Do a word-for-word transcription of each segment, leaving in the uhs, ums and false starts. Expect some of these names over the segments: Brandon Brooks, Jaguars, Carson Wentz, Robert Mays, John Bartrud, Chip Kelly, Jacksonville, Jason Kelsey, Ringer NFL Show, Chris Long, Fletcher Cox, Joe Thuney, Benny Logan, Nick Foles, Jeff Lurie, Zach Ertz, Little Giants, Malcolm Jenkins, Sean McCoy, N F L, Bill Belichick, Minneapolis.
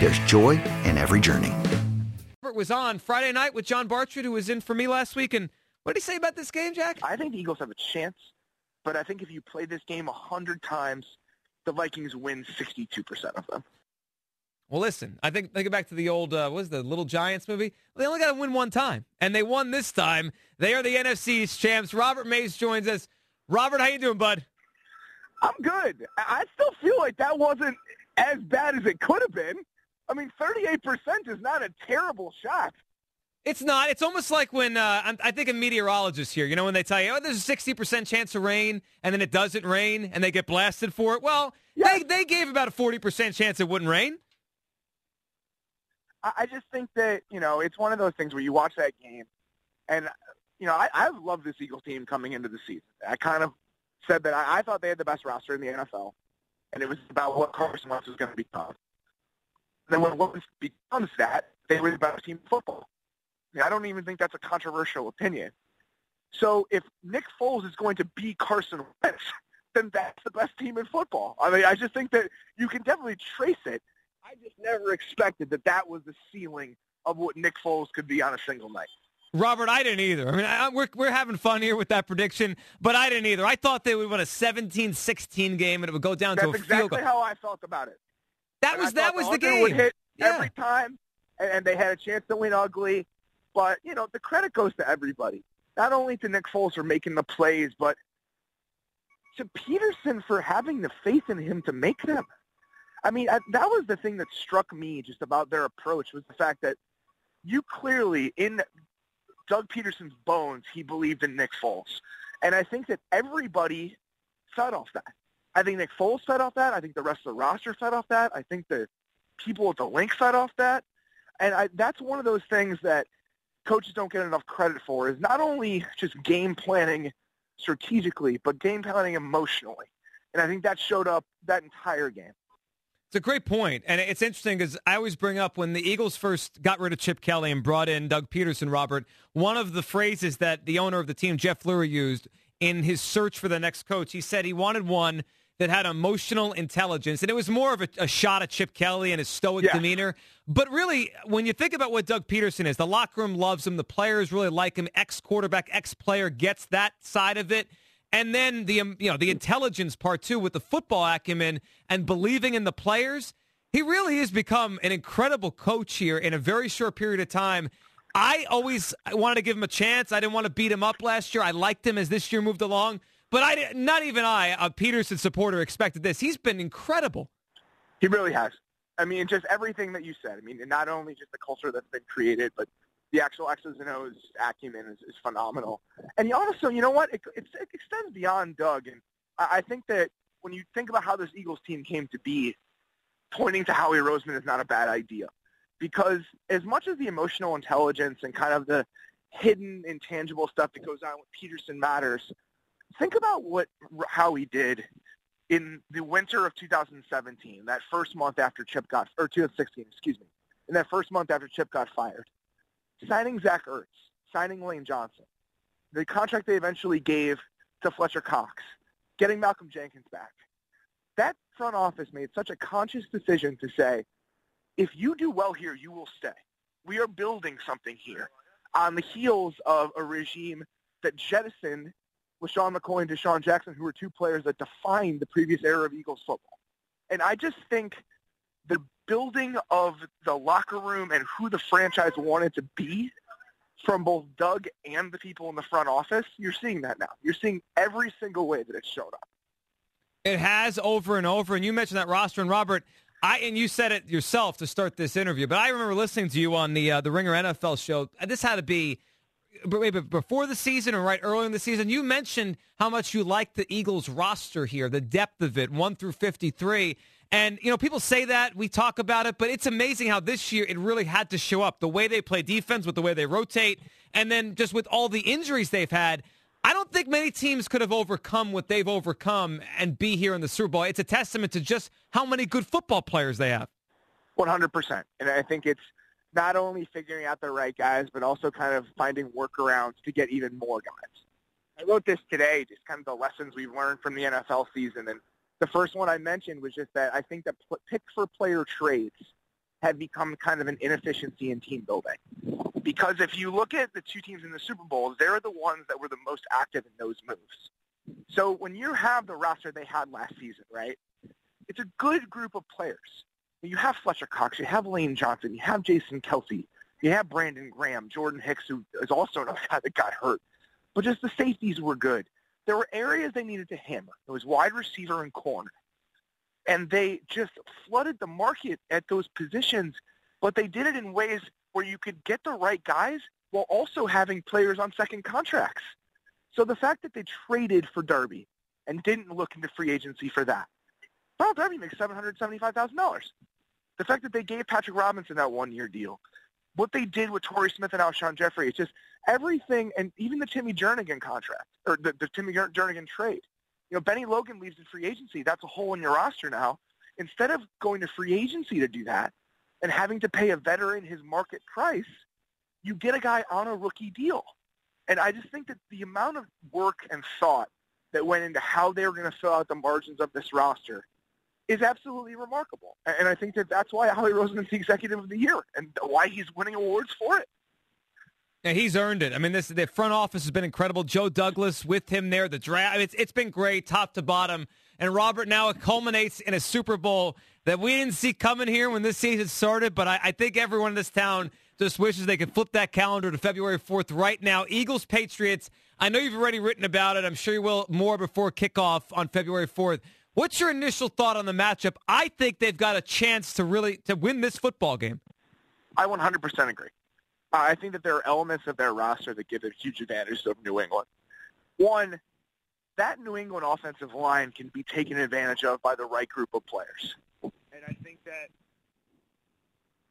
There's joy in every journey. Robert was on Friday night with John Bartrud, who was in for me last week. And what did he say about this game, Jack? I think the Eagles have a chance, but I think if you play this game one hundred times, the Vikings win sixty-two percent of them. Well, listen, I think, think back to the old, uh, what was the Little Giants movie? They only got to win one time, and they won this time. They are the N F C's champs. Robert Mays joins us. Robert, how you doing, bud? I'm good. I still feel like that wasn't as bad as it could have been. I mean, thirty-eight percent is not a terrible shot. It's not. It's almost like when, uh, I'm, I think a meteorologist here, you know, when they tell you, oh, there's a sixty percent chance of rain, and then it doesn't rain, and they get blasted for it. Well, yes. they, they gave about a forty percent chance it wouldn't rain. I just think that, you know, it's one of those things where you watch that game, and, you know, I, I love this Eagles team coming into the season. I kind of said that I, I thought they had the best roster in the N F L. And it was about what Carson Wentz was going to become. Then when Wentz becomes that, they were about team football. I mean, I don't even think that's a controversial opinion. So if Nick Foles is going to be Carson Wentz, then that's the best team in football. I mean, I just think that you can definitely trace it. I just never expected that that was the ceiling of what Nick Foles could be on a single night. Robert, I didn't either. I mean, I, we're we're having fun here with that prediction, but I didn't either. I thought they would win a seventeen sixteen game, and it would go down That's to a exactly field goal. That's exactly how I felt about it. That and was that was the, the game. Would hit yeah. every time, and, and they had a chance to win ugly. But, you know, the credit goes to everybody, not only to Nick Foles for making the plays, but to Peterson for having the faith in him to make them. I mean, I, that was the thing that struck me just about their approach, was the fact that you clearly in – Doug Peterson's bones, he believed in Nick Foles. And I think that everybody fed off that. I think Nick Foles fed off that. I think the rest of the roster fed off that. I think the people at the link fed off that. And I, that's one of those things that coaches don't get enough credit for, is not only just game planning strategically, but game planning emotionally. And I think that showed up that entire game. It's a great point, and it's interesting because I always bring up when the Eagles first got rid of Chip Kelly and brought in Doug Peterson, Robert, one of the phrases that the owner of the team, Jeff Lurie, used in his search for the next coach, he said he wanted one that had emotional intelligence, and it was more of a, a shot at Chip Kelly and his stoic yeah. demeanor. But really, when you think about what Doug Peterson is, the locker room loves him, the players really like him, ex-quarterback, ex-player gets that side of it. And then the um, you know the intelligence part, too, with the football acumen and believing in the players. He really has become an incredible coach here in a very short period of time. I always wanted to give him a chance. I didn't want to beat him up last year. I liked him as this year moved along. But I not even I, a Peterson supporter, expected this. He's been incredible. He really has. I mean, just everything that you said. I mean, not only just the culture that's been created, but the actual X's and O's acumen is, is phenomenal. And you also, you know what, it, it, it extends beyond Doug. And I, I think that when you think about how this Eagles team came to be, pointing to Howie Roseman is not a bad idea. Because as much as the emotional intelligence and kind of the hidden, intangible stuff that goes on with Peterson matters, think about what Howie did in the winter of two thousand seventeen, that first month after Chip got, or two thousand sixteen, excuse me, in that first month after Chip got fired. Signing Zach Ertz, signing Lane Johnson, the contract they eventually gave to Fletcher Cox, getting Malcolm Jenkins back. That front office made such a conscious decision to say, if you do well here, you will stay. We are building something here on the heels of a regime that jettisoned with Sean McCoy and Deshaun Jackson, who were two players that defined the previous era of Eagles football. And I just think the building of the locker room and who the franchise wanted to be from both Doug and the people in the front office, you're seeing that now. You're seeing every single way that it's showed up. It has over and over. And you mentioned that roster. And, Robert, I and you said it yourself to start this interview, but I remember listening to you on the uh, the Ringer N F L show. This had to be before the season or right early in the season. You mentioned how much you liked the Eagles roster here, the depth of it, one through fifty-three. And, you know, people say that, we talk about it, but it's amazing how this year it really had to show up, the way they play defense, with the way they rotate, and then just with all the injuries they've had. I don't think many teams could have overcome what they've overcome and be here in the Super Bowl. It's a testament to just how many good football players they have. one hundred percent. And I think it's not only figuring out the right guys, but also kind of finding workarounds to get even more guys. I wrote this today, just kind of the lessons we've learned from the N F L season, and the first one I mentioned was just that I think that pick-for-player trades have become kind of an inefficiency in team building. Because if you look at the two teams in the Super Bowl, they're the ones that were the most active in those moves. So when you have the roster they had last season, right, it's a good group of players. You have Fletcher Cox, you have Lane Johnson, you have Jason Kelsey, you have Brandon Graham, Jordan Hicks, who is also another guy that got hurt. But just the safeties were good. There were areas they needed to hammer. It was wide receiver and corner. And they just flooded the market at those positions, but they did it in ways where you could get the right guys while also having players on second contracts. So the fact that they traded for Derby and didn't look into free agency for that. Well, Derby makes seven hundred seventy-five thousand dollars. The fact that they gave Patrick Robinson that one-year deal, what they did with Torrey Smith and Alshon Jeffrey, it's just everything, and even the Timmy Jernigan contract, or the, the Timmy Jernigan trade. You know, Benny Logan leaves in free agency. That's a hole in your roster now. Instead of going to free agency to do that and having to pay a veteran his market price, you get a guy on a rookie deal. And I just think that the amount of work and thought that went into how they were going to fill out the margins of this roster is absolutely remarkable. And I think that that's why Howie Roseman's the executive of the year and why he's winning awards for it. Yeah, he's earned it. I mean, this the front office has been incredible. Joe Douglas with him there, the draft. It's It's been great top to bottom. And, Robert, now it culminates in a Super Bowl that we didn't see coming here when this season started, but I, I think everyone in this town just wishes they could flip that calendar to February fourth right now. Eagles-Patriots, I know you've already written about it. I'm sure you will more before kickoff on February fourth. What's your initial thought on the matchup? I think they've got a chance to really to win this football game. I one hundred percent agree. Uh, I think that there are elements of their roster that give a huge advantage over New England. One, that New England offensive line can be taken advantage of by the right group of players. And I think that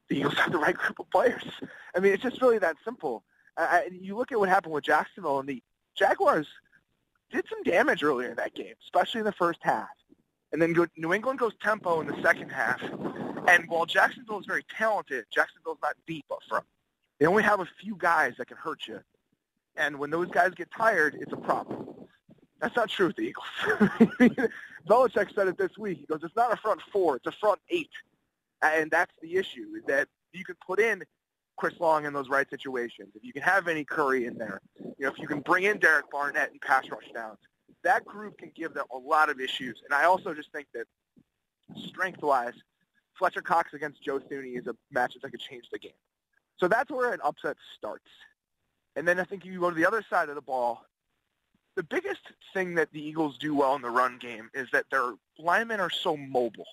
the Eagles have the right group of players. I mean, it's just really that simple. Uh, you look at what happened with Jacksonville, and the Jaguars did some damage earlier in that game, especially in the first half. And then go, New England goes tempo in the second half. And while Jacksonville is very talented, Jacksonville's not deep up front. They only have a few guys that can hurt you. And when those guys get tired, it's a problem. That's not true with the Eagles. Belichick said it this week. He goes, it's not a front four. It's a front eight. And that's the issue, is that you can put in Chris Long in those right situations. If you can have any Curry in there, you know, if you can bring in Derek Barnett and pass rush downs, that group can give them a lot of issues. And I also just think that strength-wise, Fletcher Cox against Joe Thuney is a matchup that could change the game. So that's where an upset starts. And then I think you go to the other side of the ball. The biggest thing that the Eagles do well in the run game is that their linemen are so mobile.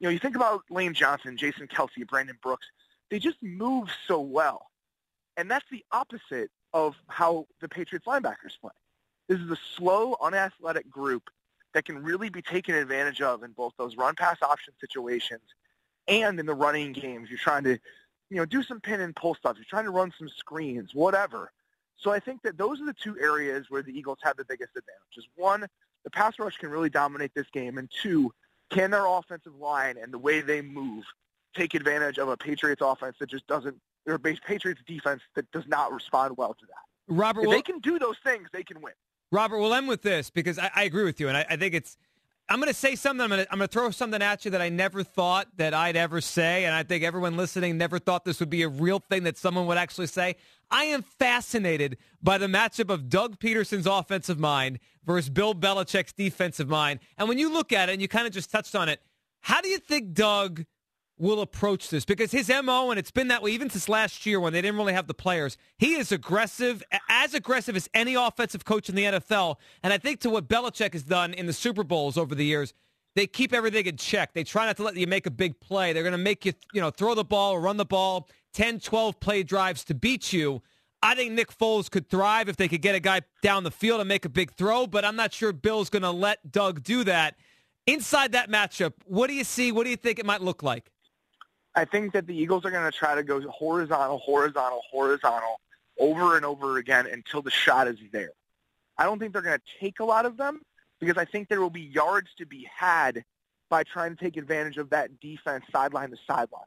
You know, you think about Lane Johnson, Jason Kelsey, Brandon Brooks. They just move so well. And that's the opposite of how the Patriots linebackers play. This is a slow, unathletic group that can really be taken advantage of in both those run-pass option situations and in the running games. You're trying to, you know, do some pin and pull stuff. You're trying to run some screens, whatever. So I think that those are the two areas where the Eagles have the biggest advantage. Is one, the pass rush can really dominate this game, and two, can their offensive line and the way they move take advantage of a Patriots offense that just doesn't, or a Patriots defense that does not respond well to that. Robert, if they can do those things, they can win. Robert, we'll end with this because I, I agree with you, and I, I think it's – I'm going to say something. I'm going to I'm going to throw something at you that I never thought that I'd ever say, and I think everyone listening never thought this would be a real thing that someone would actually say. I am fascinated by the matchup of Doug Peterson's offensive mind versus Bill Belichick's defensive mind. And when you look at it, and you kind of just touched on it, how do you think Doug will approach this, because his M O, and it's been that way even since last year when they didn't really have the players, he is aggressive, as aggressive as any offensive coach in the N F L. And I think to what Belichick has done in the Super Bowls over the years, they keep everything in check. They try not to let you make a big play. They're going to make you, you know, throw the ball or run the ball, ten, twelve play drives to beat you. I think Nick Foles could thrive if they could get a guy down the field and make a big throw, but I'm not sure Bill's going to let Doug do that. Inside that matchup, what do you see? What do you think it might look like? I think that the Eagles are going to try to go horizontal, horizontal, horizontal over and over again until the shot is there. I don't think they're going to take a lot of them, because I think there will be yards to be had by trying to take advantage of that defense sideline to sideline.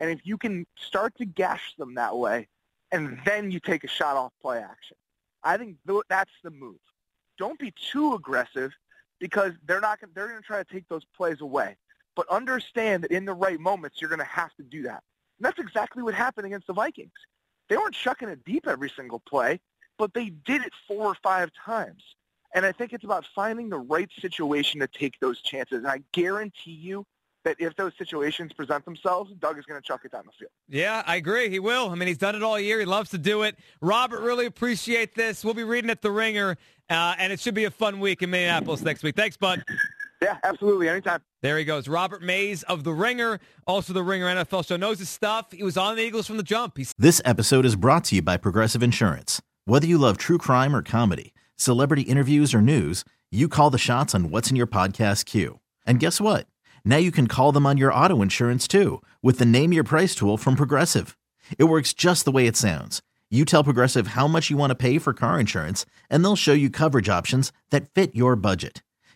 And if you can start to gash them that way, and then you take a shot off play action, I think that's the move. Don't be too aggressive, because they're not going they're going to try to take those plays away. But understand that in the right moments, you're going to have to do that. And that's exactly what happened against the Vikings. They weren't chucking it deep every single play, but they did it four or five times. And I think it's about finding the right situation to take those chances. And I guarantee you that if those situations present themselves, Doug is going to chuck it down the field. Yeah, I agree. He will. I mean, he's done it all year. He loves to do it. Robert, really appreciate this. We'll be reading at the Ringer, uh, and it should be a fun week in Minneapolis next week. Thanks, bud. Yeah, absolutely. Anytime. There he goes. Robert Mays of The Ringer, also The Ringer N F L Show, knows his stuff. He was on the Eagles from the jump. He's- this episode is brought to you by Progressive Insurance. Whether you love true crime or comedy, celebrity interviews or news, you call the shots on what's in your podcast queue. And guess what? Now you can call them on your auto insurance too, with the Name Your Price tool from Progressive. It works just the way it sounds. You tell Progressive how much you want to pay for car insurance, and they'll show you coverage options that fit your budget.